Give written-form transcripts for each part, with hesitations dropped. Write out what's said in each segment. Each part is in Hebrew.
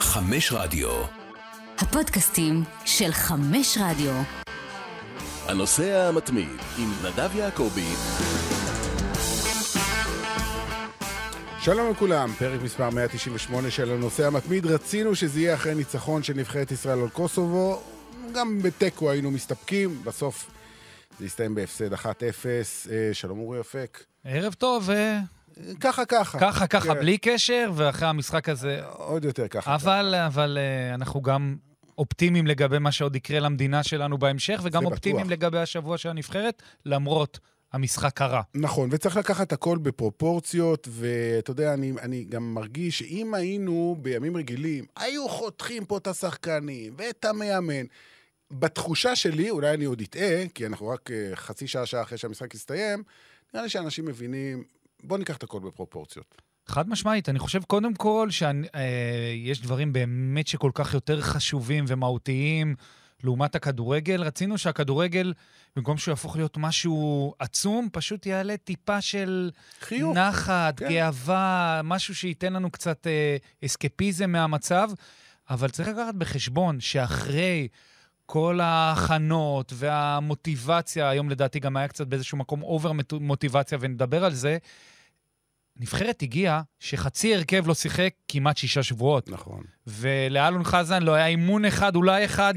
חמש רדיו. הפודקאסטים של חמש רדיו. הנוסע המתמיד עם נדב יעקובי. שלום לכולם, פרק מספר 198 של הנושא המתמיד. רצינו שזה יהיה אחרי ניצחון של נבחרת ישראל על קוסובו, גם בטקו היינו מסתפקים, בסוף זה הסתיים בהפסד 1-0. שלום אורי אפק. ערב טוב. ככה, בלי קשר, ואחרי המשחק הזה עוד יותר ככה. אבל אנחנו גם אופטימיים לגבי מה שעוד יקרה למדינה שלנו בהמשך, וגם אופטימיים לגבי השבוע של הנבחרת, למרות המשחק קרה. נכון, וצריך לקחת הכל בפרופורציות, ואתה יודע, אני גם מרגיש שאם היינו בימים רגילים, היו חותכים פה את השחקנים ואת המאמן. בתחושה שלי, אולי אני עוד אטעה, כי אנחנו רק חצי שעה אחרי שהמשחק יסתיים, נראה לי שאנשים מבינים, בוא ניקח את הכל בפרופורציות. חד משמעית, אני חושב קודם כל שיש דברים באמת שכל כך יותר חשובים ומהותיים, לעומת הכדורגל. רצינו שהכדורגל, במקום שהוא יהפוך להיות משהו עצום, פשוט יעלה טיפה של חיוך, נחת, כן. גאווה, משהו שייתן לנו קצת אסקפיזם מהמצב, אבל צריך לקחת בחשבון שאחרי כל ההכנות והמוטיבציה, היום לדעתי גם היה קצת באיזשהו מקום אובר מוטיבציה, ונדבר על זה, נבחרת הגיעה שחצי הרכב לא שיחק כמעט 6 שבועות. נכון. ולאלון חזן לא היה אימון אחד, אולי אחד.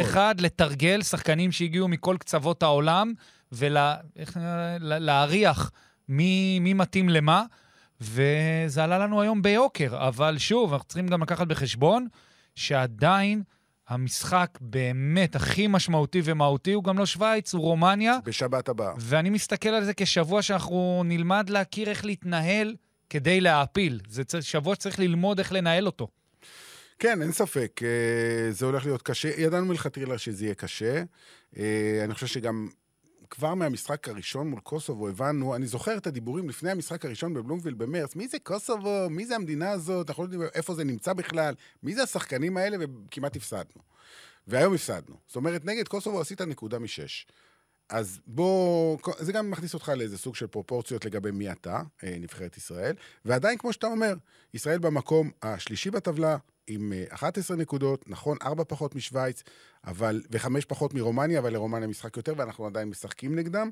אחד לתרגל שחקנים שהגיעו מכל קצוות העולם, ולהריח מי מתאים למה, וזה עלה לנו היום ביוקר. אבל שוב, אנחנו צריכים גם לקחת בחשבון שעדיין המשחק באמת הכי משמעותי ומהותי הוא גם לא שוויץ, הוא רומניה. בשבת הבא. ואני מסתכל על זה כשבוע שאנחנו נלמד להכיר איך להתנהל כדי להעפיל. זה שבוע שצריך ללמוד איך לנהל אותו. כן, אין ספק. זה הולך להיות קשה. ידענו מלכתחילה שזה יהיה קשה. אני חושב שגם כבר מהמשחק הראשון מול קוסובו הבנו, אני זוכר את הדיבורים לפני המשחק הראשון בבלומוויל במרץ, מי זה קוסובו, מי זה המדינה הזאת, אנחנו לא יודעים איפה זה נמצא בכלל, מי זה השחקנים האלה, וכמעט הפסדנו. והיום הפסדנו. זאת אומרת, נגד קוסובו עשית 1.6. אז בוא, זה גם מכניס אותך לאיזה סוג של פרופורציות לגבי מי אתה, נבחרת ישראל, ועדיין כמו שאתה אומר, ישראל במקום השלישי בטבלה, עם 11 נקודות, נכון, 4 פחות משוויץ, ו5 פחות מרומניה, אבל לרומניה משחק יותר, ואנחנו עדיין משחקים נגדם.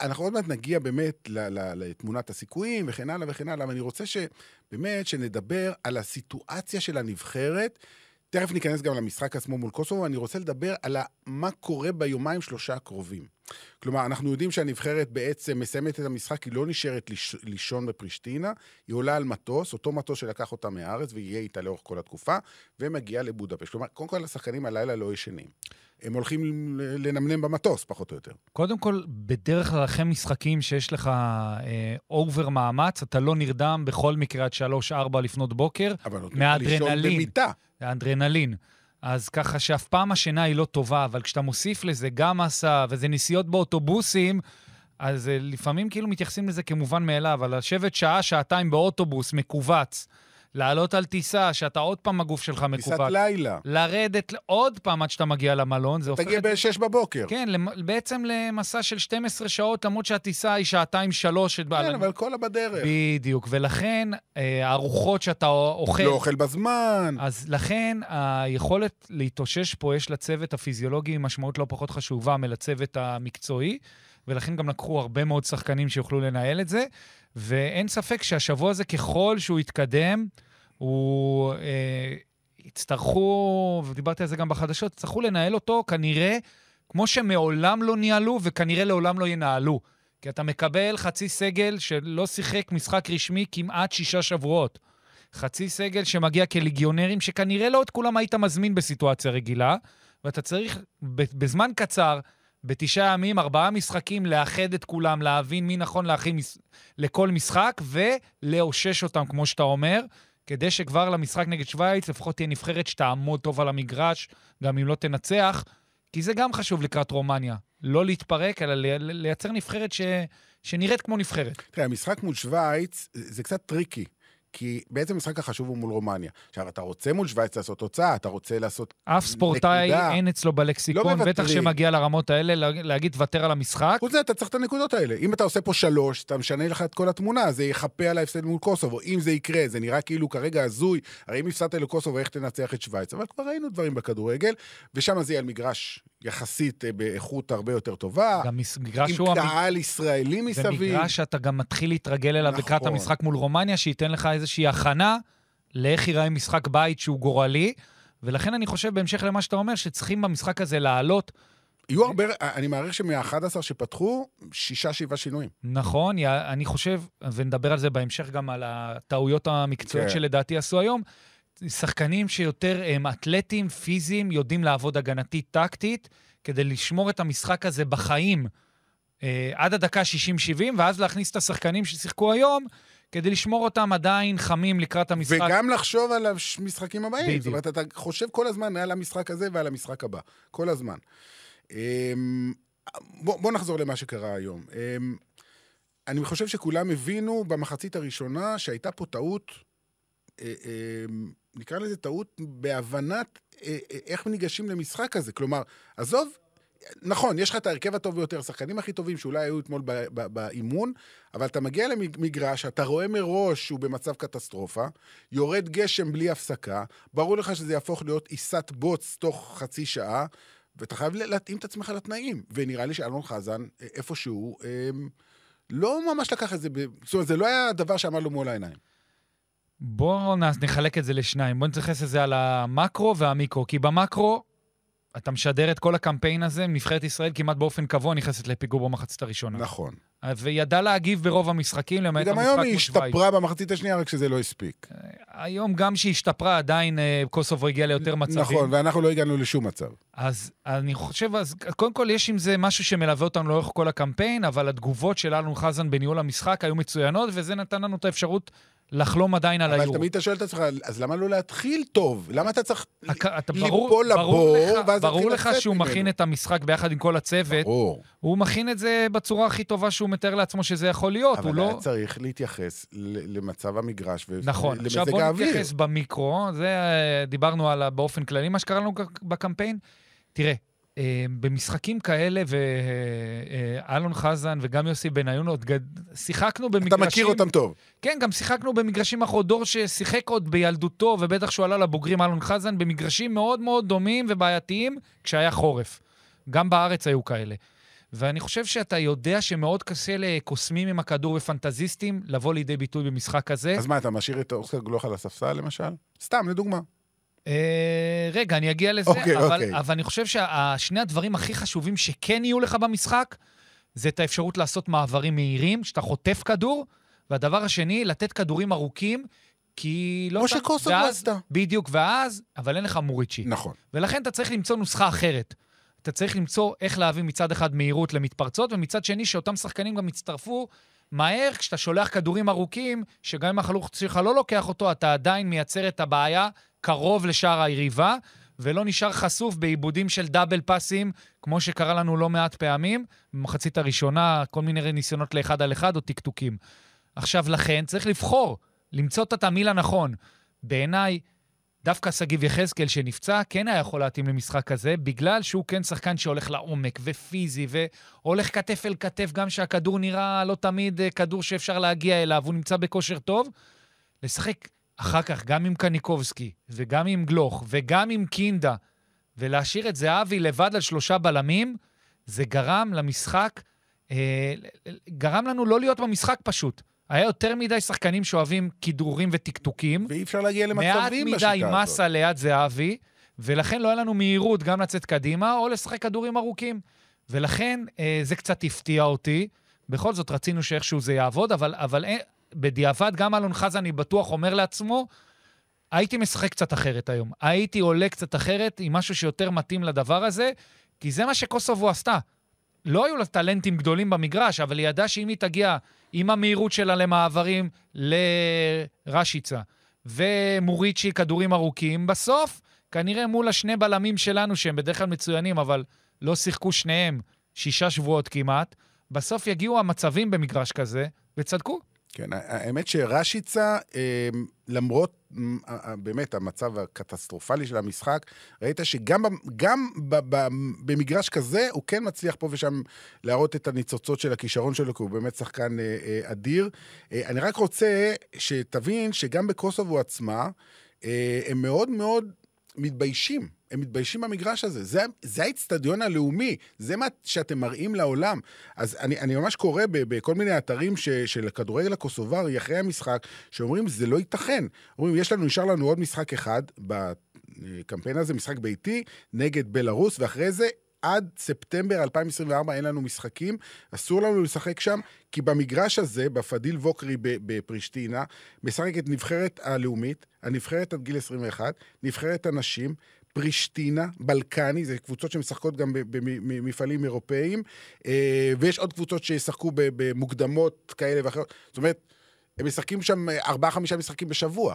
אנחנו עוד מעט נגיע באמת לתמונת הסיכויים, וכן הלאה וכן הלאה, אבל אני רוצה שבאמת שנדבר על הסיטואציה של הנבחרת, תכף ניכנס גם למשחק עצמו מול קוסובו, ואני רוצה לדבר על מה קורה ביומיים 3 הקרובים. כלומר, אנחנו יודעים שהנבחרת בעצם מסיימת את המשחק, היא לא נשארת לישון בפרישטינה, היא עולה על מטוס, אותו מטוס שלקח אותה מהארץ, ויהיה איתה לאורך כל התקופה, ומגיעה לבודאפש. כלומר, קודם כל, השחקנים הלילה לא ישנים. הם הולכים לנמנם במטוס, פחות או יותר. קודם כל, בדרך כלל אחרי משחקים שיש לך אובר מאמץ, אתה לא נרדם בכל מקרה עד 3-4 לפנות בוקר, מהאדרנלין. האדרנלין. אז ככה שאף פעם השינה היא לא טובה, אבל כשאתה מוסיף לזה גם מסע, וזה נסיעות באוטובוסים, אז לפעמים כאילו מתייחסים לזה כמובן מאליו, אבל לשבת שעה, שעתיים באוטובוס מקובץ, לעלות על טיסה, שאתה עוד פעם הגוף שלך מקובץ. טיסת לילה. לרדת עוד פעם עד שאתה מגיע למלון. תגיע ב-6 בבוקר. כן, בעצם למסע של 12 שעות, למרות שהטיסה היא 2-3. כן, אבל כל הבדרך. בדיוק, ולכן הארוחות שאתה אוכל. לא אוכל בזמן. אז לכן היכולת להתאושש פה, יש לצוות הפיזיולוגי, משמעות לא פחות חשובה מלצוות המקצועי, ולכן גם לקחו הרבה מאוד שחקנים שיוכלו לנהל את זה, ואין ספק שהשבוע הזה ככל שהוא יתקדם, הוא יצטרכו, ודיברתי על זה גם בחדשות, יצטרכו לנהל אותו כנראה כמו שמעולם לא ניהלו וכנראה לעולם לא ינהלו. כי אתה מקבל חצי סגל שלא שיחק משחק רשמי כמעט 6 שבועות. חצי סגל שמגיע כליגיונרים שכנראה לא את כולם היית מזמין בסיטואציה רגילה, ואתה צריך בזמן קצר, ב9 ימים, 4 משחקים, לאחד את כולם, להבין מי נכון לכל משחק, ולאושש אותם, כמו שאתה אומר, כדי שכבר למשחק נגד שוויץ, לפחות תהיה נבחרת שתעמוד טוב על המגרש, גם אם לא תנצח, כי זה גם חשוב לקראת רומניה. לא להתפרק, אלא לייצר נבחרת שנראית כמו נבחרת. תראה, המשחק מול שוויץ זה קצת טריקי, כי בעצם המשחק החשוב הוא מול רומניה. עכשיו, אתה רוצה מול שוויץ לעשות תוצאה, אתה רוצה לעשות... אף ספורטאי אין אצלו בלקסיקון, בטח שמגיע לרמות האלה, להגיד תוותר על המשחק. חוץ זה, אתה צריך את הנקודות האלה. אם אתה עושה פה 3, אתה משנה לך את כל התמונה, זה יחפה על ההפסד מול קוסובו. אם זה יקרה, זה נראה כאילו כרגע הזוי. הרי אם הפסדת לקוסובו, איך תנצח את שוויץ? אבל כבר ראינו דברים בכדורגל, ושם זה על מגרש יחסית באיכות הרבה יותר טובה. גם מגרש הוא... עם קהל ישראלי מסביב. זה מגרש שאתה גם מתחיל להתרגל אליו לקראת המשחק מול רומניה, שייתן לך איזושהי הכנה לאיך ייראה משחק בית שהוא גורלי, ולכן אני חושב בהמשך למה שאתה אומר, שצריכים במשחק הזה לעלות. יהיו הרבה, אני מעריך שמה-11 שפתחו, 6-7 שינויים. נכון, אני חושב, ונדבר על זה בהמשך גם על הטעויות המקצועיות שלדעתי עשו היום, שחקנים שיותר הם אתלטים, פיזיים, יודעים לעבוד הגנתית, טקטית, כדי לשמור את המשחק הזה בחיים עד הדקה 60-70, ואז להכניס את השחקנים ששיחקו היום, כדי לשמור אותם עדיין חמים לקראת המשחק. וגם לחשוב על המשחקים הבאים. זאת אומרת, אתה חושב כל הזמן על המשחק הזה ועל המשחק הבא. כל הזמן. בוא נחזור למה שקרה היום. אני חושב שכולם הבינו במחצית הראשונה שהייתה פה טעות, נקרא לזה טעות בהבנת איך ניגשים למשחק הזה. כלומר, עזוב, נכון, יש לך את ההרכב הטוב ביותר, שחקנים הכי טובים שאולי היו אתמול באימון, אבל אתה מגיע למגרש, אתה רואה מראש שהוא במצב קטסטרופה, יורד גשם בלי הפסקה, ברור לך שזה יהפוך להיות עיסת בוץ תוך חצי שעה, ואתה חייב להתאים את עצמך לתנאים. ונראה לי שאלון חזן, איפשהו, לא ממש לקח את זה, זאת אומרת, זה לא היה הדבר שעמד לו מול העיניים. בואו נחלק את זה לשניים, בואו נתייחס לזה על המקרו והמיקרו, כי במקרו, אתה משדר את כל הקמפיין הזה, נבחרת ישראל כמעט באופן קבוע נכנסת לפיגור במחצית הראשונה. נכון. וידע להגיב ברוב המשחקים, למעט המשחק מושוויץ. גם היום היא השתפרה במחצית השנייה, רק שזה לא הספיק. היום גם שהיא השתפרה, עדיין קוסובו הגיע ליותר מצבים. נכון, ואנחנו לא הגענו לשום מצב. אז אני חושב, קודם כל יש עם זה משהו שמלווה אותנו לאורך כל הקמפיין, אבל התגובות של אלון חזן בניהול המשחק היו מצוינות, וזה נתן לנו את האפשרות לחלום עדיין על היורו. אבל תמיד אתה שואל את עצמך, אז למה לא להתחיל טוב? למה אתה צריך ליפול לבור? ברור לך שהוא מכין את המשחק ביחד עם כל הצוות. הוא מכין את זה בצורה הכי טובה שהוא מתאר לעצמו שזה יכול להיות. אבל היה צריך להתייחס למצב המגרש ולמזג האוויר. נכון, עכשיו בוא נתייחס במיקרו, זה דיברנו על באופן כללי, מה שקרה לנו בקמפיין. תראה, במשחקים כאלה, ואלון חזן וגם יוסי בן איון, שיחקנו במגרשים... אתה מכיר אותם טוב. כן, גם שיחקנו במגרשים אחרי דור ששיחק עוד בילדותו, ובטח שהוא עלה לבוגרים אלון חזן, במגרשים מאוד מאוד דומים ובעייתיים, כשהיה חורף. גם בארץ היו כאלה. ואני חושב שאתה יודע שמאוד קשה לקוסמים עם הכדור ופנטזיסטים, לבוא לידי ביטוי במשחק הזה. אז מה, אתה משאיר את אוסקר גלוך על הספסל למשל? סתם, לדוגמה. רגע, אני אגיע לזה, אבל אני חושב ששני הדברים הכי חשובים שכן יהיו לך במשחק, זה את האפשרות לעשות מעברים מהירים, שאתה חוטף כדור, והדבר השני, לתת כדורים ארוכים, כי לא... בדיוק, ואז, אבל אין לך מוריץ'י. נכון. ולכן אתה צריך למצוא נוסחה אחרת. אתה צריך למצוא איך להביא מצד אחד מהירות למתפרצות, ומצד שני שאותם שחקנים גם יצטרפו מהר, כשאתה שולח כדורים ארוכים, שגם אם החלוץ שלך לא לוקח אותו, אתה עדיין מייצר את הבעיה קרוב לשער היריבה, ולא נשאר חשוף בעיבודים של דאבל פאסים, כמו שקרה לנו לא מעט פעמים, במחצית הראשונה, כל מיני ניסיונות לאחד על אחד, או טקטוקים. עכשיו לכן, צריך לבחור, למצוא את התמיל הנכון. בעיניי, דווקא סגיב יחזקאל שנפצע, כן היה יכול להתאים למשחק הזה, בגלל שהוא כן שחקן שהולך לעומק ופיזי, והולך כתף אל כתף, גם שהכדור נראה לא תמיד כדור שאפשר להגיע אליו, הוא נמצא בכושר טוב, לשחק אחר כך גם עם קניקובסקי, וגם עם גלוך, וגם עם קינדה, ולהשאיר את זהבי לבד על 3 בלמים, זה גרם למשחק, גרם לנו לא להיות במשחק פשוט. היה יותר מדי שחקנים שאוהבים כידורים וטקטוקים, ואי אפשר להגיע למצבים בשיטה הזאת. מעט מדי מסה ליד זהבי, ולכן לא היה לנו מהירות גם לצאת קדימה, או לשחק כדורים ארוכים. ולכן זה קצת הפתיע אותי. בכל זאת רצינו שאיכשהו זה יעבוד, אבל בדיעבד גם אלון חזן אני בטוח אומר לעצמו, הייתי משחק קצת אחרת היום. הייתי עולה קצת אחרת עם משהו שיותר מתאים לדבר הזה, כי זה מה שקוסובו עשתה. לא היו לה טלנטים גדולים במגרש, אבל היא ידעה שאם היא תגיע עם המהירות שלה למעברים לרשיצה, ומוריצ'י כדורים ארוכים, בסוף כנראה מול השני בלמים שלנו, שהם בדרך כלל מצוינים, אבל לא שיחקו שניהם 6 שבועות כמעט, בסוף יגיעו המצבים במגרש כזה, וצדקו. כן, האמת שרשיצה, למרות באמת המצב הקטסטרופלי של המשחק, ראית שגם במגרש כזה, הוא כן מצליח פה ושם להראות את הניצוצות של הכישרון שלו, כי הוא באמת שחקן אדיר. אני רק רוצה שתבין שגם בקוסובו עצמה, הם מאוד מאוד מתביישים. הם מתביישים במגרש הזה. זה האצטדיון הלאומי. זה מה שאתם מראים לעולם. אז אני ממש קורא בכל מיני אתרים של הכדורגל הקוסוברי אחרי המשחק, שאומרים, זה לא ייתכן. אומרים, נשאר לנו עוד משחק אחד בקמפיין הזה, משחק ביתי, נגד בלרוס, ואחרי זה, עד ספטמבר 2024 אין לנו משחקים, אסור לנו לשחק שם, כי במגרש הזה, בפדיל ווקרי בפרישטינה, משחקת נבחרת הלאומית, הנבחרת עד גיל 21, נבחרת הנשים, פרישטינה, בלקני, זה קבוצות שמשחקות גם במפעלים אירופאיים, ויש עוד קבוצות שישחקו במוקדמות כאלה ואחרות. זאת אומרת, הם משחקים שם 4-5 משחקים בשבוע.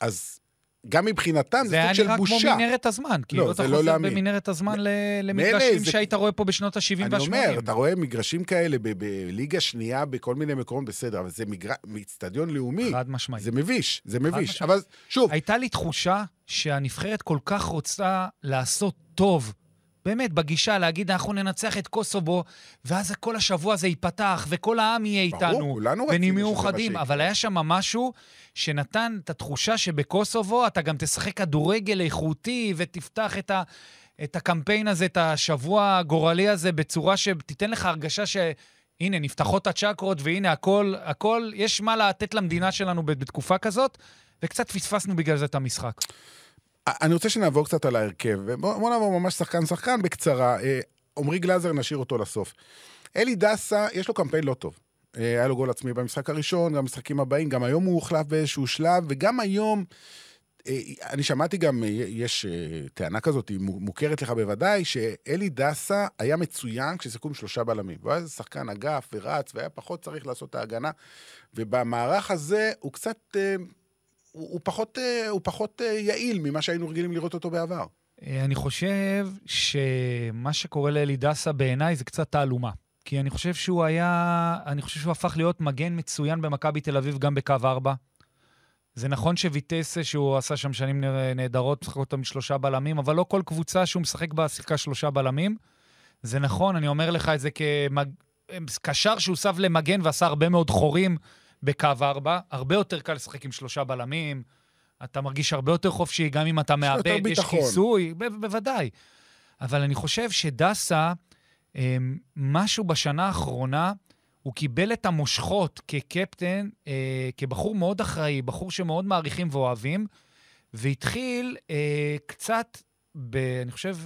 אז גם מבחינתם, זה סוג של בושה. זה היה נראה כמו מנהרת הזמן, כי לא, אתה חוזר במנהרת הזמן למגרשים שהיית רואה פה בשנות ה-70 וה-80. אני אומר, אתה רואה מגרשים כאלה בליגה שנייה, בכל מיני מקומות בסדר, אבל זה אצטדיון לאומי. חד משמעית. זה מביש, זה מביש. אבל שוב, הייתה לי תחושה שהנבחרת כל כך רוצה לעשות טוב, באמת, בגישה, להגיד, אנחנו ננצח את קוסובו, ואז כל השבוע זה ייפתח, וכל העם יהיה איתנו, ונמיעו חדים, אבל היה שם משהו שנתן את התחושה שבקוסובו אתה גם תשחק כדורגל איכותי, ותפתח את הקמפיין הזה, את השבוע הגורלי הזה, בצורה שתיתן לך הרגשה שהנה, נפתחות הצ'קרות, והנה, הכל, יש מה לתת למדינה שלנו בתקופה כזאת, וקצת פספסנו בגלל זה את המשחק. אני רוצה שנעבור קצת על ההרכב, ובואו נעבור ממש שחקן בקצרה, עמרי גלזר נשאיר אותו לסוף. אלי דאסה, יש לו קמפיין לא טוב. היה לו גול עצמי במשחק הראשון, גם במשחקים הבאים, גם היום הוא הוחלף באיזשהו שלב, וגם היום, אני שמעתי גם, יש טענה כזאת, היא מוכרת לך בוודאי, שאלי דאסה היה מצוין כשסיכום 3 בלמים. הוא היה שחקן אגף ורץ, והיה פחות צריך לעשות את ההגנה, ובמערך הזה הוא קצת הוא פחות יעיל ממה שהיינו רגילים לראות אותו בעבר. אני חושב שמה שקורה לאלי דאסה בעיניי זה קצת תעלומה. כי אני חושב שהוא היה, אני חושב שהוא הפך להיות מגן מצוין במכבי תל אביב גם בקו 4. זה נכון שוויטסה שהוא עשה שם שנים נהדרות, משחק אותו מ3 בלמים, אבל לא כל קבוצה שהוא משחק בה שיחקה 3 בלמים. זה נכון, אני אומר לך את זה כקשר שהוא סב למגן ועשה הרבה מאוד חורים, בקו 4, הרבה יותר קל לשחק עם 3 בלמים, אתה מרגיש הרבה יותר חופשי, גם אם אתה מאבד, יש כיסוי, בוודאי. אבל אני חושב שדאסה, משהו בשנה האחרונה, הוא קיבל את המושכות כקפטן, כבחור מאוד אחראי, בחור שמאוד מעריכים ואוהבים, והתחיל קצת, אני חושב,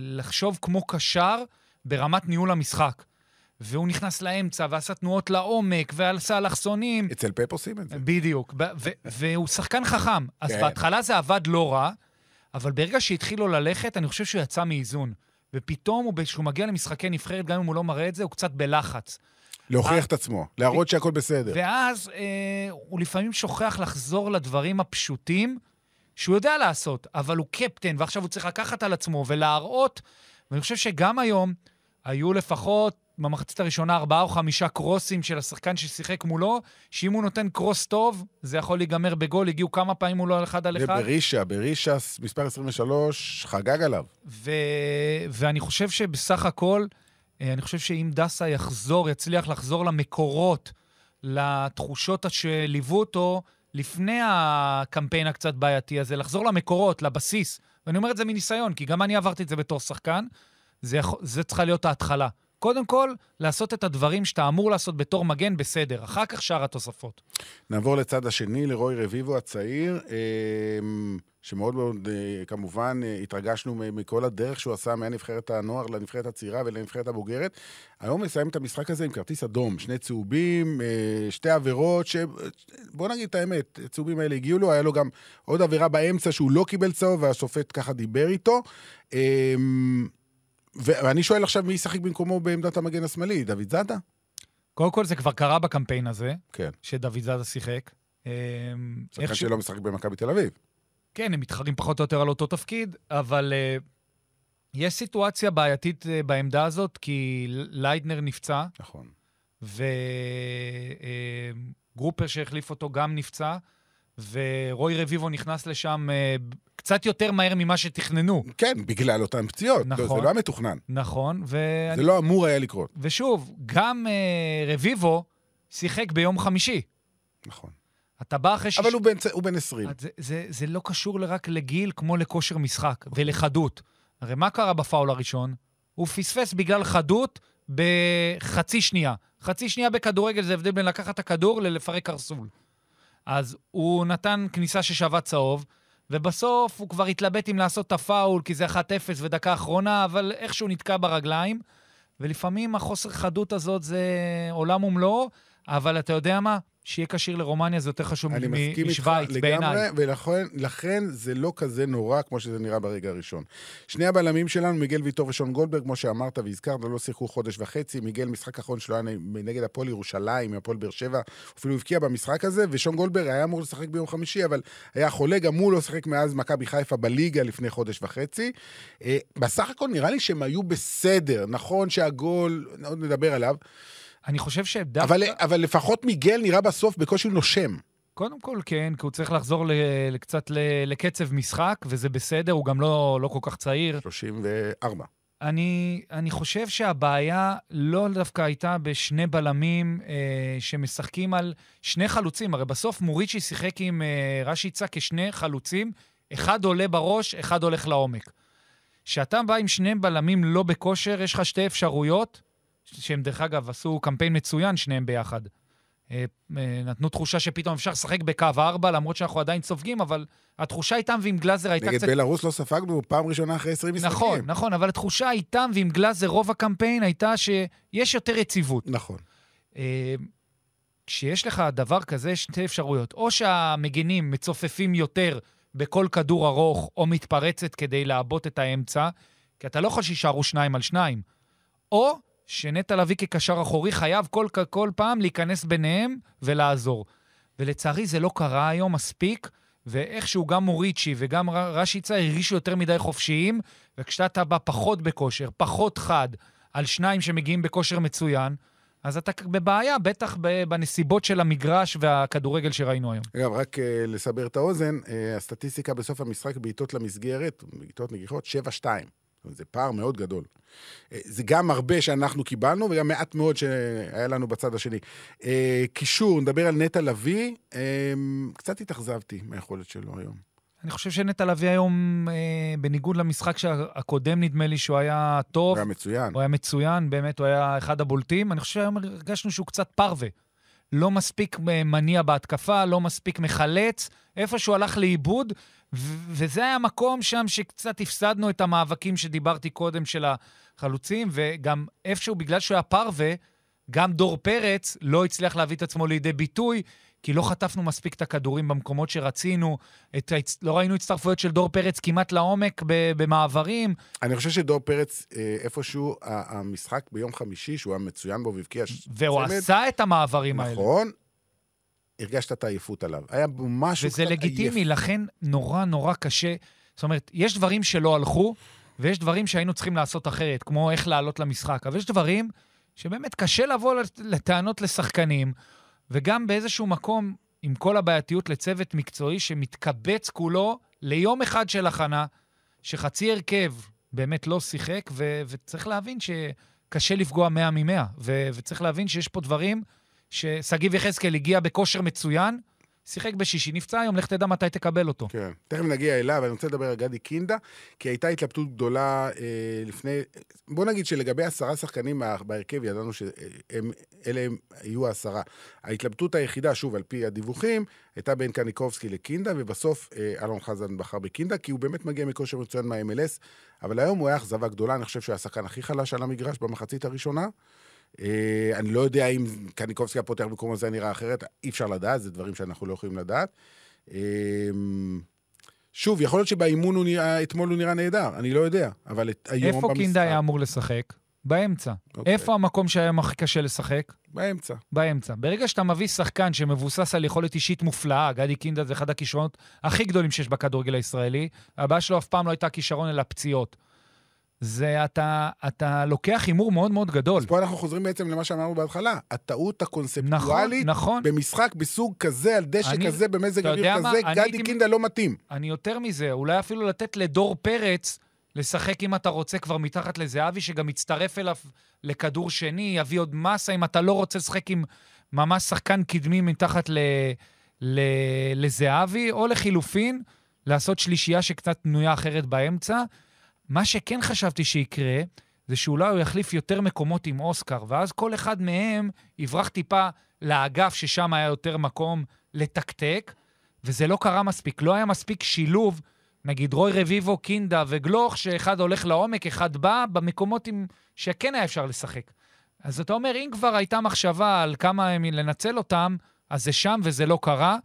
לחשוב כמו קשר ברמת ניהול המשחק. והוא נכנס לאמצע, ועשה תנועות לעומק, ועשה אלכסונים. אצל פפוסים את זה. בדיוק. והוא שחקן חכם. אז בהתחלה זה עבד לא רע, אבל ברגע שהתחיל לו ללכת, אני חושב שהוא יצא מאיזון. ופתאום, כשהוא מגיע למשחקי נבחרת, גם אם הוא לא מראה את זה, הוא קצת בלחץ. להוכיח את עצמו, להראות שהכל בסדר. ואז הוא לפעמים שוכח לחזור לדברים הפשוטים, שהוא יודע לעשות, אבל הוא קפטן, ועכשיו הוא צריך לקחת על עצמו ולהראות. ואני חושב שגם היום היו לפחות במחצית הראשונה 4 או 5 קרוסים של השחקן ששיחק מולו, שאם הוא נותן קרוס טוב, זה יכול להיגמר בגול, הגיעו כמה פעמים הוא לא על 1-1. וברישה, מספר 23, חגג עליו. ואני חושב שבסך הכל, אני חושב שאם דאסה יצליח לחזור למקורות, לתחושות שליוו אותו, לפני הקמפיין הקצת בעייתי הזה, לחזור למקורות, לבסיס, ואני אומר את זה מניסיון, כי גם אני עברתי את זה בתור שחקן, זה צריכה להיות ההתחלה. קודם כל, לעשות את הדברים שאתה אמור לעשות בתור מגן בסדר, אחר כך שאר התוספות. נעבור לצד השני, לרוי רביבו הצעיר, שמאוד מאוד, כמובן, התרגשנו מכל הדרך שהוא עשה מהנבחרת הנוער לנבחרת הצעירה ולנבחרת הבוגרת. היום נסיים את המשחק הזה עם כרטיס אדום, 2 צהובים, 2 עבירות, בוא נגיד את האמת, הצהובים האלה הגיעו לו, היה לו גם עוד עבירה באמצע שהוא לא קיבל צהוב, והשופט ככה דיבר איתו. ואני שואל עכשיו מי ישחק במקומו בעמדת המגן השמאלי, דוד זאדה? קודם כל זה כבר קרה בקמפיין הזה, כן. שדוד זאדה שיחק. שחקן שלא משחק במכבי תל אביב. כן, הם מתחרים פחות או יותר על אותו תפקיד, אבל יש סיטואציה בעייתית בעמדה הזאת, כי ליידנר נפצע. נכון. גרופר שהחליף אותו גם נפצע, ורוי רביבו נכנס לשם קצת יותר מהר ממה שתכננו. כן, בגלל אותן פציעות. נכון. לא, זה לא המתוכנן. נכון. זה לא אמור היה לקרות. ושוב, גם רביבו שיחק ביום חמישי. נכון. אתה בא אחרי אבל הוא בן 20. זה לא קשור רק לגיל כמו לכושר משחק ולחדות. הרי מה קרה בפאול הראשון? הוא פספס בגלל חדות בחצי שנייה. חצי שנייה בכדורגל זה הבדל בין לקחת את הכדור ללפרק הרסול. אז הוא נתן כניסה ששווה צהוב, ובסוף הוא כבר התלבט אם לעשות את הפאול, כי זה 1-0 ודקה אחרונה, אבל איכשהו נתקע ברגליים, ולפעמים החוסר חדות הזאת זה עולם ומלואו, אבל אתה יודע מה? שיהיה קשיר לרומניה זה יותר חשוב משוויץ בעיניי. ולכן זה לא כזה נורא כמו שזה נראה ברגע הראשון. שני הבלמים שלנו, מיגל ויטור ושון גולדברג, כמו שאמרת והזכרת, לא שיחקו חודש וחצי. מיגל, משחק אחרון שלו נגד הפועל ירושלים, הפועל באר שבע, אפילו הבקיע במשחק הזה, ושון גולדברג היה אמור לשחק ביום חמישי, אבל היה חולה, גם הוא לא שחק מאז מכבי חיפה בליגה לפני חודש וחצי. בסך הכל נראה לי שהם היו בסדר, נכון שהגול, עוד נדבר עליו, אני חושב שהבדל... אבל לפחות מיגל נראה בסוף בקושי נושם. קודם כל כן, כי הוא צריך לחזור קצת לקצב משחק, וזה בסדר, הוא גם לא כל כך צעיר. 34. אני חושב שהבעיה לא דווקא הייתה בשני בלמים שמשחקים על שני חלוצים. הרי בסוף מוריץ'י שיחק עם רשיצה כשני חלוצים, אחד עולה בראש, אחד הולך לעומק. כשאתה בא עם שני בלמים לא בכושר, יש לך שתי אפשרויות, שהם דרך אגב עשו קמפיין מצוין שניהם ביחד. נתנו תחושה שפתאום אפשר לשחק בקו 4, למרות שאנחנו עדיין סופגים, אבל התחושה איתם ועם גלזר הייתה נגד קצת... נגד בלרוס לא ספגנו פעם ראשונה אחרי 20 משחקים. נכון, נכון, אבל התחושה איתם ועם גלזר רוב הקמפיין הייתה שיש יותר יציבות. נכון. כשיש לך דבר כזה, שתי אפשרויות. או שהמגינים מצופפים יותר בכל כדור ארוך, או מתפרצת כדי לעבות את האמצע, כי אתה לא יכול שישארו שניים על שניים. או שנטע לביא כקשר אחורי חייב כל פעם להיכנס ביניהם ולעזור. ולצערי זה לא קרה היום מספיק, ואיכשהו גם מוריצ'י וגם רשיצה הרגישו יותר מדי חופשיים, וכשאתה בא פחות בכושר, פחות חד, על שניים שמגיעים בכושר מצוין, אז אתה בבעיה, בטח בנסיבות של המגרש והכדורגל שראינו היום. אגב, רק לסבר את האוזן, הסטטיסטיקה בסוף המשחק בעיתות למסגרת, בעיתות נגיחות, 7-2. זה פער מאוד גדול. זה גם הרבה שאנחנו קיבלנו, וגם מעט מאוד שהיה לנו בצד השני. קישור, נדבר על נטע לביא, קצת התאכזבתי מהיכולת שלו היום. אני חושב שנטע לביא היום, בניגוד למשחק הקודם, נדמה לי שהוא היה טוב. הוא היה מצוין. הוא היה מצוין, באמת הוא היה אחד הבולטים. אני חושב שהיום הרגשנו שהוא קצת פרווה. לא מספיק מניע בהתקפה, לא מספיק מחלץ, איפשהו הלך לאיבוד, וזה היה המקום שם שקצת הפסדנו את המאבקים שדיברתי קודם של החלוצים, וגם איפשהו בגלל שהוא היה פרווה, גם דור פרץ לא הצליח להביא את עצמו לידי ביטוי, כי לא חטפנו מספיק את הכדורים במקומות שרצינו, לא ראינו הצטרפויות של דור פרץ כמעט לעומק במעברים. אני חושב שדור פרץ איפשהו, המשחק ביום חמישי, שהוא היה מצוין בו והבקיע... והוא עשה את המעברים האלה. נכון, הרגשת את העייפות עליו. היה משהו קצת עייף. וזה לגיטימי, לכן נורא נורא קשה. זאת אומרת, יש דברים שלא הלכו, ויש דברים שהיינו צריכים לעשות אחרת, כמו איך לעלות למשחק. אבל יש דברים שבאמת קשה לבוא לטענות לשחקנים, וגם באיזשהו מקום, עם כל הבעייתיות לצוות מקצועי, שמתקבץ כולו ליום אחד של הכנה, שחצי הרכב באמת לא שיחק, וצריך להבין שקשה לפגוע 100 מ-100, וצריך להבין שיש פה דברים שסגיב יחזקאל הגיע בכושר מצוין, שיחק בשישי, נפצע היום, לך תדע מתי תקבל אותו. כן, תכף נגיע אליו, אני רוצה לדבר על גדי קינדה, כי הייתה התלבטות גדולה לפני, בוא נגיד שלגבי 10 שחקנים בהרכב, ידענו שאלה הם היו 10. ההתלבטות היחידה, שוב, על פי הדיווחים, הייתה בין קניקובסקי לקינדה, ובסוף אלון חזן בחר בקינדה, כי הוא באמת מגיע מכושר מצוין מה-MLS, אבל היום הוא היה אכזבה גדולה, אני חושב שהוא היה השחקן הכי חלש על המגרש במחצית הראשונה, אני לא יודע אם קניקובסקי הפותח במקום הזה נראה אחרת, אי אפשר לדעת, זה דברים שאנחנו לא יכולים לדעת. שוב, יכול להיות שבאימון אתמול הוא נראה נהדר, אני לא יודע, אבל היום במשחק... איפה קינדה היה אמור לשחק? באמצע. איפה המקום שהיה הכי קשה לשחק? באמצע. באמצע. ברגע שאתה מביא שחקן שמבוסס על יכולת אישית מופלאה, גדי קינדה זה אחד הכישרונות הכי גדולים שיש בכדורגל הישראלי, הבעיה שלו אף פעם לא הייתה כישרון אלא פציעות. זה אתה לוקח הימור מאוד מאוד גדול. אז פה אנחנו חוזרים בעצם למה שאמרנו בהתחלה, הטעות הקונספטואלית במשחק בסוג כזה, על דשא כזה, במזג אוויר כזה, גדי קינדה לא מתאים. אני יותר מזה, אולי אפילו לתת לדור פרץ לשחק אם אתה רוצה כבר מתחת לזהבי, שגם יצטרף אליו לכדור שני, יביא עוד מסה, אם אתה לא רוצה לשחק עם ממש שחקן קדמי מתחת לזהבי, או לחילופין, לעשות שלישייה שקצת תנויה אחרת באמצע. מה שכן חשבתי שיקרה, זה שאולי הוא יחליף יותר מקומות עם אוסקר, ואז כל אחד מהם יברח טיפה לאגף ששם היה יותר מקום לתקתק, וזה לא קרה מספיק, לא היה מספיק שילוב, נגיד רוי רביבו, קינדה וגלוך, שאחד הולך לעומק, אחד בא, במקומות שכן היה אפשר לשחק. אז אתה אומר, אם כבר הייתה מחשבה על כמה הם לנצל אותם, אז זה שם וזה לא קרה,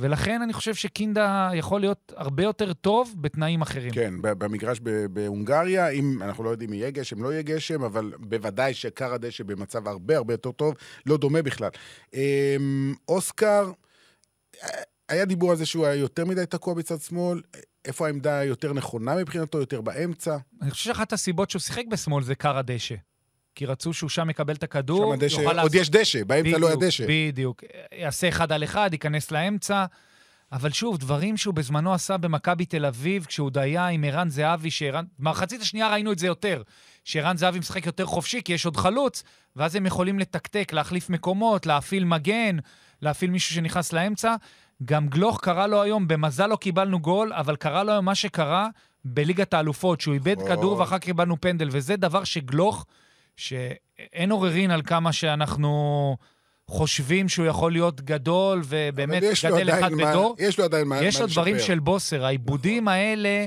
ולכן אני חושב שקינדה יכול להיות הרבה יותר טוב בתנאים אחרים. כן, במגרש בהונגריה, אם אנחנו לא יודעים יהיה גשם, לא יהיה גשם, אבל בוודאי שקר הדשא במצב הרבה הרבה יותר טוב, לא דומה בכלל. אוסקר, היה דיבור על זה שהוא היה יותר מדי תקוע בצד שמאל, איפה העמדה יותר נכונה מבחינתו, יותר באמצע? אני חושב שאחת הסיבות שהוא שיחק בשמאל זה קר הדשא. כי רצו שהוא שם מקבל את הכדור. עוד יש דשא, באמצע לא היה דשא. בדיוק, יעשה אחד על אחד, ייכנס לאמצע. אבל שוב, דברים שהוא בזמנו עשה במכבי תל אביב, כשהוא דהיה עם ערן זהבי, במחצית השנייה ראינו את זה יותר, שערן זהבי משחק יותר חופשי, כי יש עוד חלוץ, ואז הם יכולים לתקתק, להחליף מקומות, להפעיל מגן, להפעיל מישהו שנכנס לאמצע. גם גלוך קרה לו היום, במזל לא קיבלנו גול, אבל קרה לו היום מה שקרה בליגת האלופות, שהוא איבד כדור ואחר כך קיבלנו פנדל, וזה דבר שגלוך שאין עוררין על כמה שאנחנו חושבים שהוא יכול להיות גדול, ובאמת גדל אחד בדור. יש לו עדיין מה לשפר. יש לו דברים של בוסר, העיבודים האלה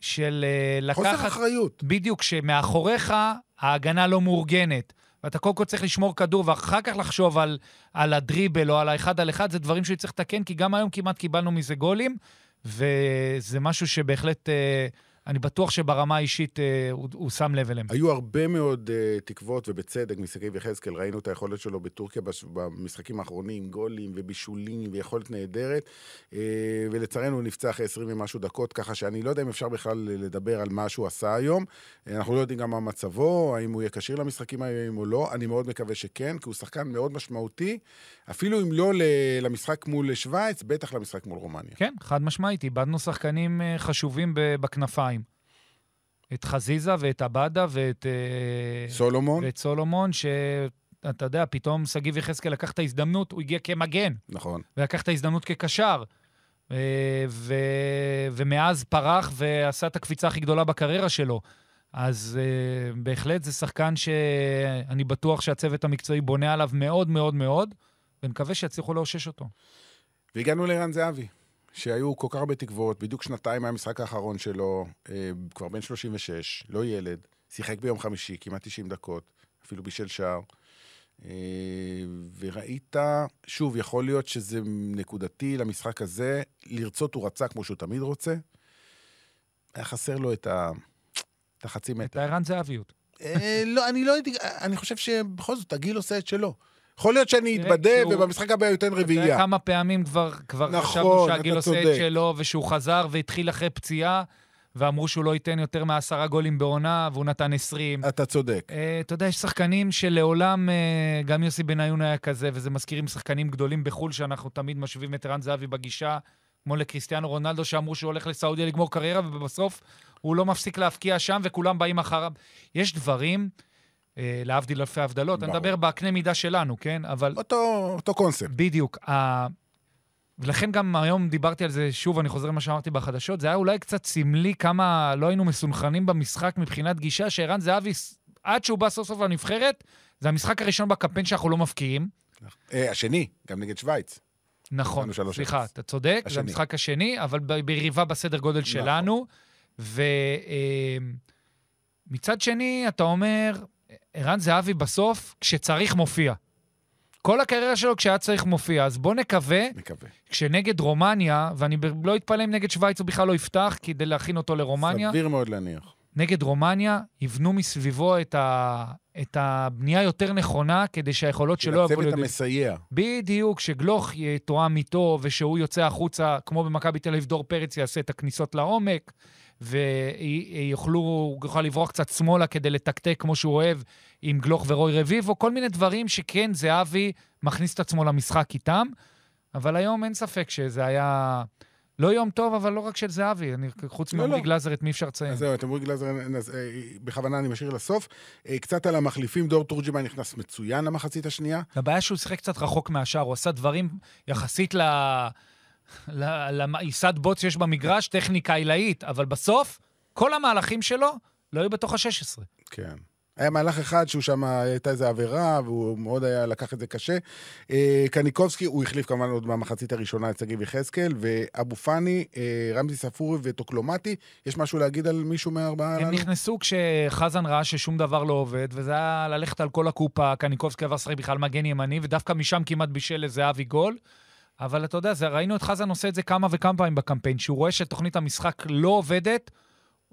של לקחת... חוסר אחריות. בדיוק, שמאחוריך ההגנה לא מאורגנת, ואתה קודם כל צריך לשמור כדור, ואחר כך לחשוב על הדריבל או על האחד על אחד, זה דברים שהוא צריך לתקן, כי גם היום כמעט קיבלנו מזה גולים, וזה משהו שבהחלט... אני בטוח שברמה האישית הוא שם לב אליהם. היו הרבה מאוד תקוות ובצדק מסגיב יחזקאל, ראינו את היכולת שלו בטורקיה במשחקים האחרונים, גולים ובישולים ויכולת נהדרת, ולצערנו נפצע אחרי 20 ומשהו דקות, ככה שאני לא יודע אם אפשר בכלל לדבר על מה שהוא עשה היום, אנחנו לא יודעים גם מה מצבו, האם הוא יהיה כשיר למשחקים האלה או לא, אני מאוד מקווה שכן, כי הוא שחקן מאוד משמעותי, אפילו אם לא למשחק מול שוויץ, בטח למשחק מול רומניה. כן, חד משמעית, איבדנו שחקנים חשובים בכנפיים. את חזיזה ואת עבדה ואת סולומון. ואת סולומון, שאתה יודע, פתאום סגיב יחזקאל לקח את ההזדמנות, הוא הגיע כמגן. נכון. ולקח את ההזדמנות כקשר. ומאז פרח ועשה את הקפיצה הכי גדולה בקריירה שלו. אז בהחלט זה שחקן שאני בטוח שהצוות המקצועי בונה עליו מאוד מאוד מאוד, ונקווה שיצליחו לאושש אותו. והגענו לערן זהבי. שהיו כל כך הרבה תקוות, בדיוק שנתיים מהמשחק האחרון שלו, כבר בן 36, לא ילד, שיחק ביום חמישי, כמעט 90 דקות, אפילו בישל שער, וראית, שוב, יכול להיות שזה נקודתי למשחק הזה, לרצות הוא רצה כמו שהוא תמיד רוצה, היה חסר לו את החצי מטר. את הערן זהביות. לא, אני לא יודע, אני חושב שבכל זאת, הגיל עושה את שלו. יכול להיות שאני אתבדה, ובמשחק הבא יותר רביעייה. זה כמה פעמים כבר חשבנו שהגיל עושה את שלו, ושהוא חזר והתחיל אחרי פציעה, ואמרו שהוא לא ייתן יותר מ10 גולים בעונה, והוא נתן 20. אתה צודק. אתה יודע, יש שחקנים שלעולם, גם יוסי בן איון היה כזה, וזה מזכירים שחקנים גדולים בחול, שאנחנו תמיד משווים את ערן זהבי בגישה, כמו לקריסטיאנו רונלדו, שאמרו שהוא הולך לסעודיה לגמור קריירה, ובסוף הוא לא מפסיק להפקיע שם, וכולם באים אחריו. יש דברים להבדיל אלפי הבדלות, אני מדבר בקנה מידה שלנו, כן? אבל... אותו קונספט. בדיוק. ולכן גם היום דיברתי על זה שוב, אני חוזר למה שאמרתי בחדשות, זה היה אולי קצת סמלי כמה לא היינו מסונכנים במשחק מבחינת גישה, שערן זהבי, עד שהוא בא סוף סוף לנבחרת, זה המשחק הראשון בקמפיין שאנחנו לא מפקיעים. השני, גם נגד שוויץ. נכון, סליחה, אתה צודק, זה המשחק השני, אבל ביריבה בסדר גודל שלנו, ומצד שני, אתה אומר... ערן זהבי בסוף, כשצריך מופיע. כל הקריירה שלו כשהיה צריך מופיע, אז בוא נקווה. כשנגד רומניה, ואני לא אתפלא אם נגד שוויץ הוא בכלל לא יפתח, כדי להכין אותו לרומניה. סביר מאוד להניח. נגד רומניה, יבנו מסביבו את הבנייה יותר נכונה, כדי שהיכולות שלו... הצוות המסייע. בדיוק, שגלוך תואם איתו, ושהוא יוצא החוצה, כמו במכבי תל אביב, דור פרץ יעשה את הכניסות לעומק, ויוכלו לברוח קצת שמאלה כדי לתקתק כמו שהוא אוהב עם גלוך ורוי רביבו, כל מיני דברים שכן זהבי מכניס את עצמו למשחק איתם, אבל היום אין ספק שזה היה... לא יום טוב, אבל לא רק של זהבי, חוץ מעמרי גלזר, את מי אפשר לציין. זהו, את עמרי גלזר, בכוונה אני משאיר לסוף. קצת על המחליפים, דור תורג'מן נכנס מצוין למחצית השנייה. הבעיה שהוא שיחק קצת רחוק מהשאר, הוא עשה דברים יחסית לעיסת בוץ שיש במגרש, טכניקה עילאית, אבל בסוף, כל המהלכים שלו לא היו בתוך ה-16. כן. היה מהלך אחד שהוא שם הייתה איזו עבירה, והוא מאוד היה לקח את זה קשה. קניקובסקי, הוא החליף כמובן עוד מהמחצית הראשונה את סגיב יחזקאל, ואבו פני, רמזי ספורי וטוקלומטי. יש משהו להגיד על מישהו מהארבעה הללו? הם נכנסו כשחזן ראה ששום דבר לא עובד, וזה היה ללכת על כל הקופה, קניקובסקי וסרי בכלל מגן ימני, ודווקא משם כמעט בישל לזהבי גול. אבל אתה יודע, ראינו את חזן עושה את זה כמה וכמה פעמים בקמפיין, שהוא רואה שתוכנית המשחק לא עובדת,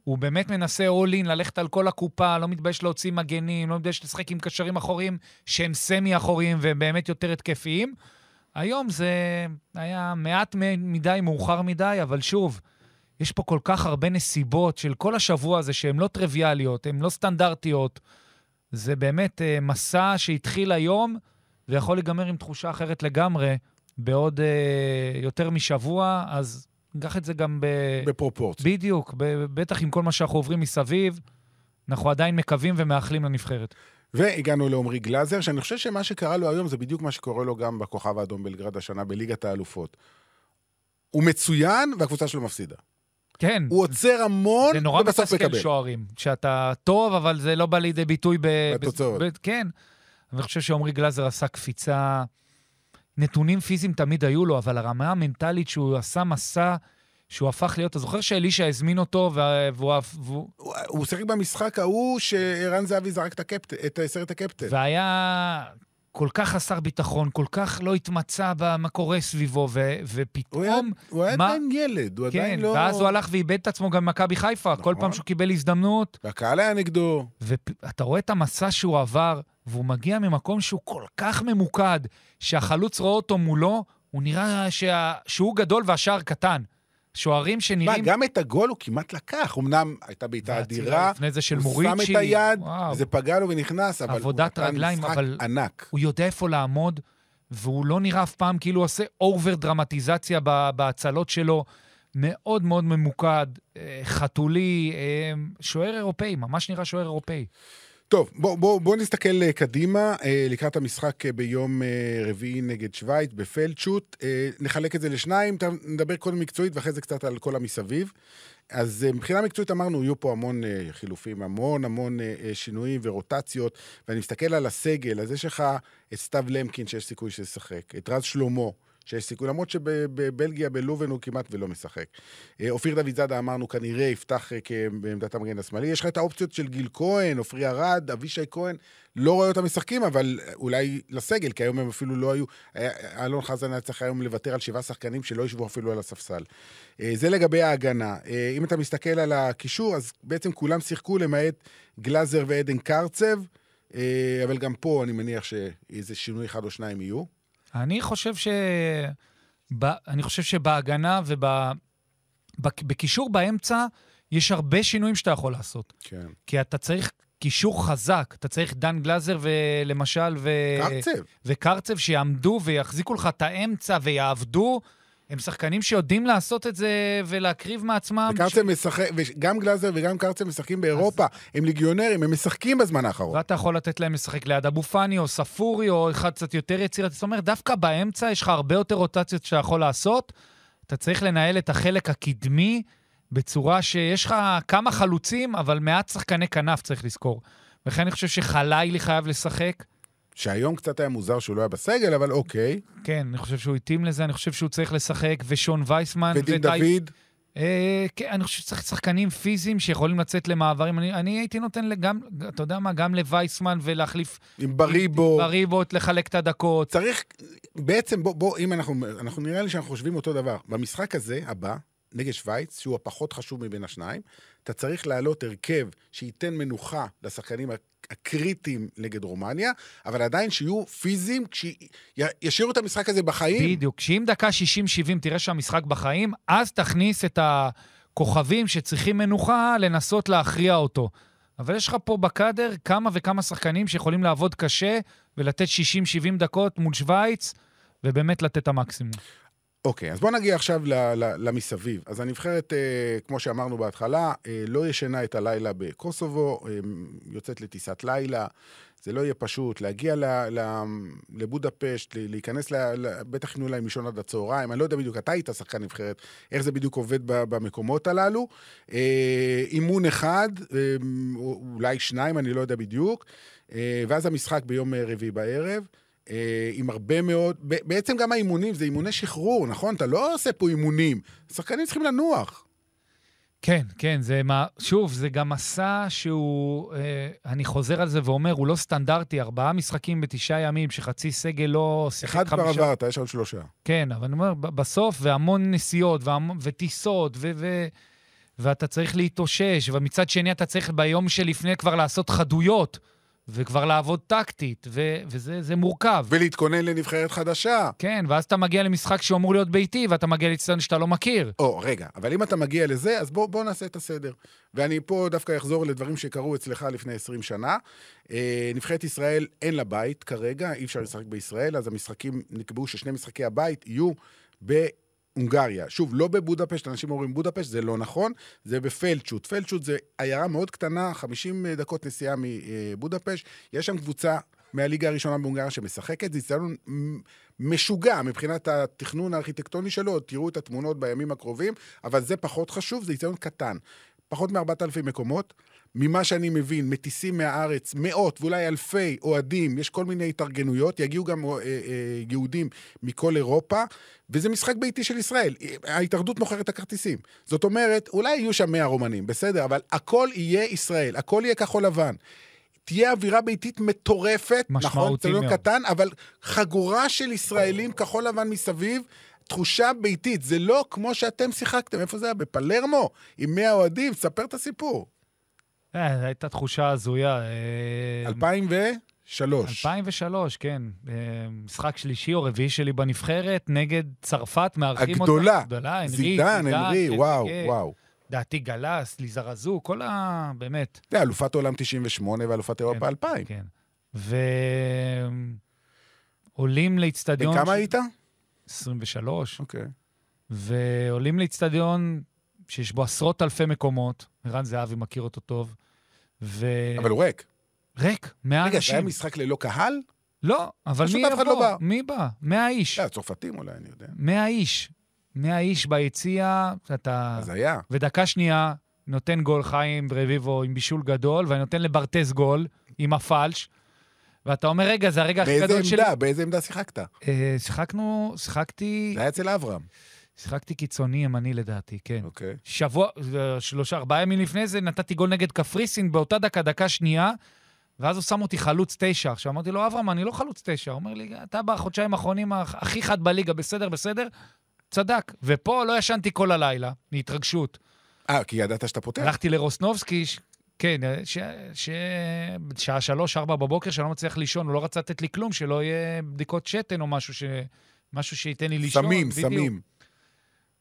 הוא באמת מנסה אולין, ללכת על כל הקופה, לא מתבייש להוציא מגנים, לא מתבייש לשחק עם קשרים אחוריים, שהם סמי אחוריים, והם באמת יותר התקפיים. היום זה היה מעט מדי, מאוחר מדי, אבל שוב, יש פה כל כך הרבה נסיבות של כל השבוע הזה, שהן לא טריוויאליות, הן לא סטנדרטיות. זה באמת מסע שהתחיל היום, ויכול להיגמר עם תחושה אחרת לגמרי, בעוד יותר משבוע, אז... נגח את זה גם בפרופורציה. בדיוק, בטח עם כל מה שאנחנו עוברים מסביב, אנחנו עדיין מקווים ומאחלים לנבחרת. והגענו לעומרי גלזר, שאני חושב שמה שקרה לו היום זה בדיוק מה שקורה לו גם בכוכב האדום בלגרד השנה, בליגת האלופות. הוא מצוין והקבוצה שלו מפסידה. כן. הוא עוצר המון ובסוף מקבל. זה נורא מתסכל, שאתה טוב, אבל זה לא בא לידי ביטוי בתוצאות. כן. אני חושב שעומרי גלזר עשה קפיצה... נתונים פיזיים תמיד היו לו, אבל הרמה המנטלית שהוא עשה מסע, שהוא הפך להיות, אתה זוכר שאלישה הזמין אותו, הוא שחק במשחק ההוא, שאירן זהבי זרק את סרט הקפטן. והיה כל כך חסר ביטחון, כל כך לא התמצא במה קורה סביבו, ופתאום... הוא היה עדיין ילד, הוא עדיין לא... ואז הוא הלך ואיבד את עצמו גם מכבי חיפה, כל פעם שהוא קיבל הזדמנות. והקהל היה נגדו. ואתה רואה את המסע שהוא עבר... והוא מגיע ממקום שהוא כל כך ממוקד, שהחלוץ רואה אותו מולו, הוא נראה שהוא גדול והשאר קטן. שוערים שנראים... מה, גם את הגול הוא כמעט לקח, אמנם הייתה בעיטה אדירה, הוא שם את היד, זה פגע לו ונכנס, אבל הוא נתן משחק ענק. הוא יודע איפה לעמוד, והוא לא נראה אף פעם, כאילו הוא עושה אובר דרמטיזציה בהצלות שלו, מאוד מאוד ממוקד, חתולי, שוער אירופאי, ממש נראה שוער אירופאי. טוב, בואו נסתכל קדימה, לקראת המשחק ביום רביעי נגד שוויץ, בפלצ'וט, נחלק את זה לשניים, נדבר קודם מקצועית ואחרי זה קצת על כל המסביב, אז מבחינה מקצועית אמרנו, יהיו פה המון חילופים, המון שינויים ורוטציות, ואני מסתכל על הסגל, אז יש לך את סתיו למקין שיש סיכוי ששחק, את רז שלמה, שיש סיכוי, למרות שבבלגיה, בלובן הוא כמעט ולא משחק. אופיר דוד זדה אמרנו, כנראה יפתח בעמדת המגן השמאלי. יש לך את האופציות של גיל כהן, אופרי ארד, אבישי כהן, לא רואה אותם משחקים, אבל אולי לסגל, כי היום הם אפילו לא היו, אלון חזן היה צריך היום לוותר על 7 שחקנים שלא ישבו אפילו על הספסל. זה לגבי ההגנה. אם אתה מסתכל על הקישור, אז בעצם כולם שיחקו למעט גלזר ועדן קרצב, אבל גם פה אני מניח שאיזה שינוי אחד או שניים יהיו. אני חושב שבהגנה ובקישור באמצע יש הרבה שינויים שאתה יכול לעשות. כן. כי אתה צריך קישור חזק, אתה צריך דן גלזר ולמשל וקרצב שיעמדו ויחזיקו לך את האמצע ויעבדו, הם שחקנים שיודעים לעשות את זה ולהקריב מעצמם. גם גלזר וגם קרצב משחקים באירופה, הם ליגיונרים, הם משחקים בזמן האחרון. ואתה יכול לתת להם לשחק ליד אבו פני או ספורי או אחד קצת יותר יצירת. זאת אומרת, דווקא באמצע יש לך הרבה יותר רוטציות שאתה יכול לעשות. אתה צריך לנהל את החלק הקדמי בצורה שיש לך כמה חלוצים, אבל מעט שחקני כנף צריך לזכור. וכן אני חושב שחלילי חייב לשחק. שהיום קצת היה מוזר שהוא לא היה בסגל, אבל אוקיי. כן, אני חושב שהוא התאים לזה, אני חושב שהוא צריך לשחק, ושון וייסמן. ודין דוד. כן, אני חושב שצריך שחקנים פיזיים שיכולים לצאת למעברים. אני הייתי נותן, אתה יודע מה, גם לווייסמן ולהחליף... עם בריבות, לחלק את הדקות. צריך, בעצם, בוא, אם אנחנו נראה לי שאנחנו חושבים אותו דבר. במשחק הזה, הבא, נגד שוויץ, שהוא הפחות חשוב מבין השניים, אתה צריך לעלות הרכב שייתן מנוחה לשחקנים הקריטיים נגד רומניה, אבל עדיין שיהיו פיזיים, כשישאירו את המשחק הזה בחיים. בדיוק, שאם דקה 60-70 תראה שהמשחק בחיים, אז תכניס את הכוכבים שצריכים מנוחה לנסות להכריע אותו. אבל יש לך פה בקדר כמה וכמה שחקנים שיכולים לעבוד קשה, ולתת 60-70 דקות מול שוויץ, ובאמת לתת המקסימום. אוקיי, אז בוא נגיע עכשיו למסביב. אז הנבחרת, כמו שאמרנו בהתחלה, לא ישנה את הלילה בקוסובו, יוצאת לטיסת לילה, זה לא יהיה פשוט, להגיע לבודאפש, להיכנס לבטח חינו להם לישון עד הצהריים, אני לא יודע בדיוק, אתה היית שחקן נבחרת, איך זה בדיוק עובד במקומות הללו, אימון אחד, אולי שניים, אני לא יודע בדיוק, ואז המשחק ביום רביעי בערב, עם הרבה מאוד, בעצם גם האימונים, זה אימוני שחרור, נכון? אתה לא עושה פה אימונים, שחקנים צריכים לנוח. כן, כן, זה מה, שוב, זה גם מסע שהוא, אני חוזר על זה ואומר, הוא לא סטנדרטי, 4 משחקים ב9 ימים, שחצי סגל לא... אחד כבר עברת, יש עוד 3. כן, אבל אני אומר, בסוף, והמון נסיעות, וטיסות, ואתה צריך להתאושש, ומצד שני אתה צריך ביום שלפני כבר לעשות חדויות, וכבר לעבוד טקטית, וזה מורכב. ולהתכונן לנבחרת חדשה. כן, ואז אתה מגיע למשחק שאמור להיות ביתי, ואתה מגיע לצטן שאתה לא מכיר. או, רגע, אבל אם אתה מגיע לזה, אז בוא נעשה את הסדר. ואני פה דווקא אחזור לדברים שקרו אצלך לפני 20 שנה. נבחרת ישראל אין לה בית כרגע, אי אפשר לשחק בישראל, אז המשחקים נקבעו ששני משחקי הבית יהיו הונגריה. שוב, לא בבודאפשט, אנשים אומרים בודאפשט, זה לא נכון, זה בפלצ'וט. פלצ'וט זה עיירה מאוד קטנה, 50 דקות נסיעה מבודאפשט, יש שם קבוצה מהליגה הראשונה בהונגריה שמשחקת, זה יצטרון משוגע מבחינת התכנון הארכיטקטוני שלו, תראו את התמונות בימים הקרובים, אבל זה פחות חשוב, זה יצטרון קטן. פחות מ-4,000 מקומות, ממה שאני מבין, מטיסים מהארץ, מאות ואולי אלפי אוהדים, יש כל מיני התארגנויות, יגיעו גם יהודים מכל אירופה, וזה משחק ביתי של ישראל, ההתאחדות מוכרת את הכרטיסים, זאת אומרת, אולי יהיו שם 100 רומנים, בסדר, אבל הכל יהיה ישראל, הכל יהיה כחול לבן, תהיה אווירה ביתית מטורפת, נכון, צלון קטן, אבל חגורה של ישראלים כחול לבן מסביב, תחושה ביתית, זה לא כמו שאתם שיחקתם, איפה זה היה? בפלרמו, עם 100 אוהדים, ספר את הסיפור. הייתה תחושה הזויה. 2003. 2003, כן. משחק שלישי או רביעי שלי בנבחרת, נגד צרפת, מארחים אותה. הגדולה, זידן, אנרי, וואו, וואו. דעתי גלס, ליזרזו, כל ה... באמת. זה, אלופת עולם 98 ואלופת אירופה 2000. כן, כן. ועולים לאצטדיון... וכמה היית? 23, ועולים לאצטדיון שיש בו עשרות אלפי מקומות, מירן זהבי מכיר אותו טוב, אבל הוא ריק. ריק, 100 אנשים. רגע, זה היה משחק ללא קהל? לא, אבל מי יבוא? מי בא? 100 איש. צרפתים אולי, אני יודע. 100 איש. 100 איש ביציאה, אז היה. ודקה שנייה, נותן גול חיים ברביבו עם בישול גדול, ואני נותן לברטס גול עם הפלש, ואתה אומר, רגע, זה הרגע הכי גדול שלי. באיזה עמדה שיחקת? שיחקתי... זה היה אצל אברהם. שיחקתי קיצוני ימני לדעתי, כן. אוקיי. שבוע, 3-4 ימים לפני זה, נתתי גול נגד קפריסין באותה דקה שנייה, ואז הוא שם אותי חלוץ 9. עכשיו אמרתי לו, אברהם, אני לא חלוץ 9. הוא אומר לי, אתה בחודשיים האחרונים הכי חד בליגה, בסדר, בסדר? צדק. ופה לא ישנתי כל הלילה, מהתרגשות. כי ידעת שאתה פותח. הלכתי לרוסנובסקי, כן, שבשעה 3-4 בבוקר שאני לא מצליח לישון, הוא לא רצה לתת לי כלום, שלא יהיה בדיקות שתן או משהו שייתן לי לישון. סמים.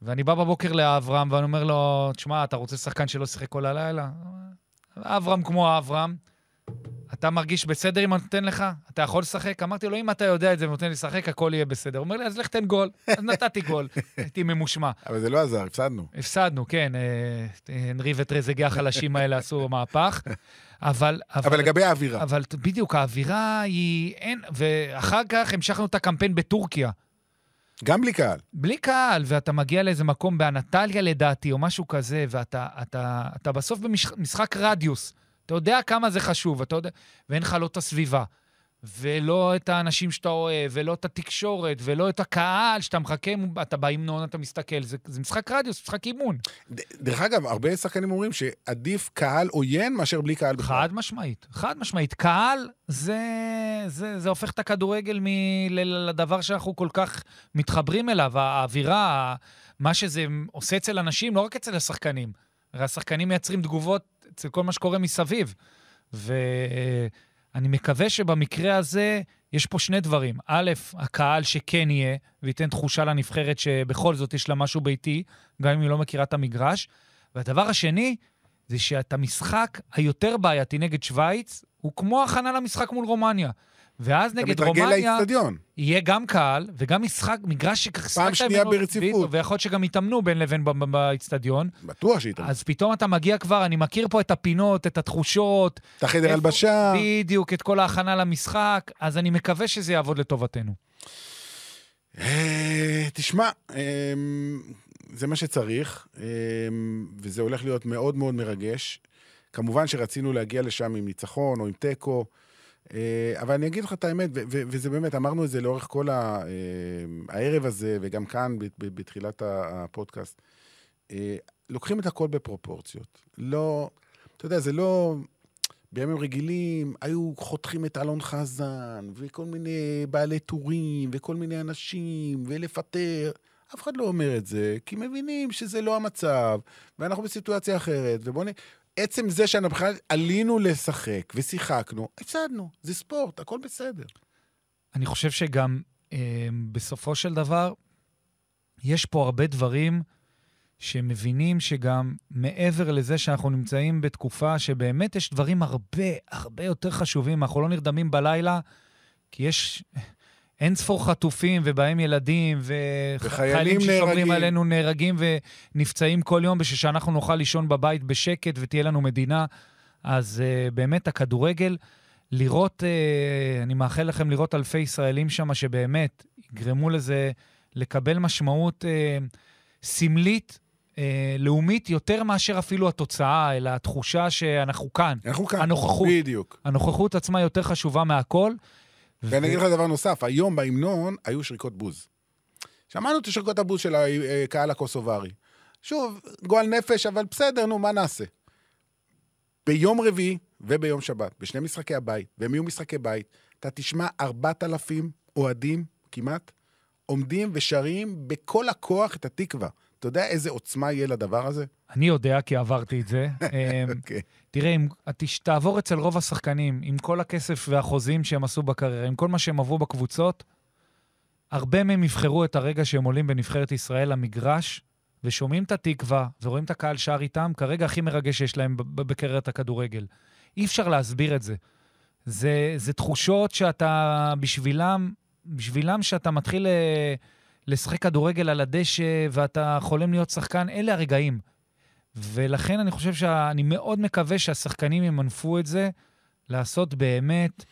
ואני בא בבוקר לאברהם, ואני אומר לו, תשמע, אתה רוצה שחקן שלא שיחק כל הלילה? אברהם כמו אברהם, אתה מרגיש בסדר אם אני נותן לך? אתה יכול לשחק? אמרתי לו, אם אתה יודע את זה ונותן לי לשחק, הכל יהיה בסדר. הוא אומר לי, אז לך תן גול. אז נתתי גול. הייתי ממושמע. אבל זה לא עזר, הפסדנו. הפסדנו, כן. הנרי וטרזגי החלשים האלה עשו מהפך. אבל לגבי האווירה. אבל בדיוק, האווירה היא אין... ואחר כך המשכנו את הקמפיין בטורקיה. גם בלי קהל. בלי קהל, ואתה מגיע לאיזה מקום באנטליה לדעתי, או משהו כזה, ואתה בסוף במשחק רדיוס. אתה יודע כמה זה חשוב, אתה יודע, ואין לך לא את הסביבה, ולא את האנשים שאתה אוהב, ולא את התקשורת, ולא את הקהל שאתה מחכה, אתה בא עם נון, אתה מסתכל, זה משחק רדיוס, משחק אימון. דרך אגב, הרבה שחקנים אומרים שעדיף קהל עוין מאשר בלי קהל. חד משמעית. קהל זה הופך את הכדורגל לדבר שאנחנו כל כך מתחברים אליו, האווירה, מה שזה עושה אצל אנשים, לא רק אצל השחקנים, הרי השחקנים מייצרים תגובות אצל כל מה שקורה מסביב, ואני מקווה שבמקרה הזה יש פה שני דברים. א', הקהל שכן יהיה, ויתן תחושה לנבחרת שבכל זאת יש לה משהו ביתי, גם אם היא לא מכירה את המגרש. והדבר השני, זה שאת המשחק היותר בעייתי נגד שוויץ, הוא כמו הכנה למשחק מול רומניה. ואז נגד רומניה, יהיה גם קהל, וגם משחק, מגרש פעם שנייה ברציפות. ויכול שגם יתאמנו בין לבין באצטדיון. בטוח שיתאמנו. אז פתאום אתה מגיע כבר, אני מכיר פה את הפינות, את התחושות. את החדר הלבשה. בדיוק, את כל ההכנה למשחק. אז אני מקווה שזה יעבוד לטובתנו. תשמע, זה מה שצריך, וזה הולך להיות מאוד מאוד מרגש. כמובן שרצינו להגיע לשם עם ניצחון או עם טקו, אבל אני אגיד לך את האמת, וזה באמת, אמרנו את זה לאורך כל הערב הזה, וגם כאן בתחילת הפודקאסט, לוקחים את הכל בפרופורציות. לא, אתה יודע, זה לא... בימים רגילים היו חותכים את אלון חזן, וכל מיני בעלי טורים, וכל מיני אנשים, ולפטר. אף אחד לא אומר את זה, כי מבינים שזה לא המצב, ואנחנו בסיטואציה אחרת, ובואו עצם זה שאנחנו בכלל עלינו לשחק ושיחקנו, הצדנו, זה ספורט, הכל בסדר. אני חושב שגם בסופו של דבר, יש פה הרבה דברים שמבינים שגם מעבר לזה שאנחנו נמצאים בתקופה שבאמת יש דברים הרבה, הרבה יותר חשובים, אנחנו לא נרדמים בלילה, כי יש... אין ספור חטופים, ובהם ילדים, וחיילים ששומרים עלינו נהרגים ונפצעים כל יום, בשביל שאנחנו נוכל לישון בבית בשקט, ותהיה לנו מדינה. אז באמת הכדורגל, לראות, אני מאחל לכם לראות אלפי ישראלים שם, שבאמת יגרמו לזה לקבל משמעות סמלית, לאומית, יותר מאשר אפילו התוצאה, אלא התחושה שאנחנו כאן. אנחנו כאן, בדיוק. הנוכחות עצמה יותר חשובה מהכל, ואני אגיד לך דבר נוסף, היום באמנון היו שריקות בוז. שמענו את שריקות הבוז של הקהל הקוסוברי. שוב, גועל נפש, אבל בסדר, נו, מה נעשה? ביום רביעי וביום שבת, בשני משחקי הבית, והם יהיו משחקי בית, אתה תשמע 4,000 אוהדים, כמעט, עומדים ושרים בכל הכוח את התקווה. אתה יודע איזה עוצמה יהיה לדבר הזה? אני יודע, כי עברתי את זה. תראה, אם תעבור אצל רוב השחקנים, עם כל הכסף והחוזים שהם עשו בקריירה, עם כל מה שהם עברו בקבוצות, הרבה מהם יבחרו את הרגע שהם עולים בנבחרת ישראל למגרש, ושומעים את התקווה, ורואים את הקהל שר איתם, כרגע הכי מרגש שיש להם בקריירת הכדורגל. אי אפשר להסביר את זה. זה תחושות שאתה בשבילם שאתה מתחיל לשחק כדורגל על הדשא, ואתה חולם להיות שחקן, אלה הרגעים. ולכן אני חושב שאני מאוד מקווה שהשחקנים ימנפו את זה, לעשות באמת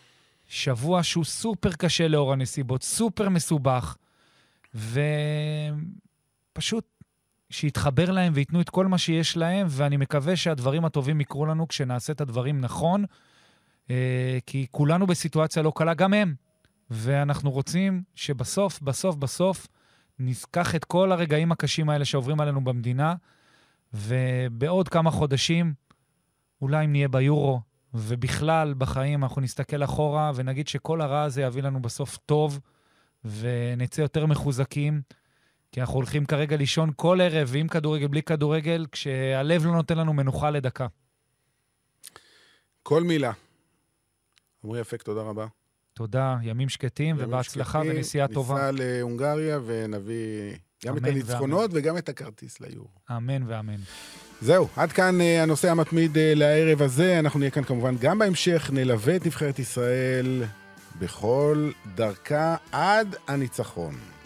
שבוע שהוא סופר קשה לאור הנסיבות, סופר מסובך, ופשוט שיתחבר להם ויתנו את כל מה שיש להם, ואני מקווה שהדברים הטובים יקרו לנו כשנעשה את הדברים נכון, כי כולנו בסיטואציה לא קלה, גם הם. ואנחנו רוצים שבסוף, בסוף, בסוף, נזכח את כל הרגעים הקשים האלה שעוברים עלינו במדינה, ובעוד כמה חודשים, אולי אם נהיה ביורו, ובכלל בחיים אנחנו נסתכל אחורה, ונגיד שכל הרע הזה יביא לנו בסוף טוב, ונצא יותר מחוזקים, כי אנחנו הולכים כרגע לישון כל ערב, ועם כדורגל, בלי כדורגל, כשהלב לא נותן לנו מנוחה לדקה. כל מילה. עמרי אפק, תודה רבה. תודה, ימים שקטים, ובהצלחה ונסיעה טובה. ניסע להונגריה ונביא גם את הניצחונות וגם את הכרטיס ליור. אמן ואמן. זהו, עד כאן הנושא המתמיד לערב הזה. אנחנו נהיה כאן כמובן גם בהמשך, נלווה את נבחרת ישראל בכל דרכה עד הניצחון.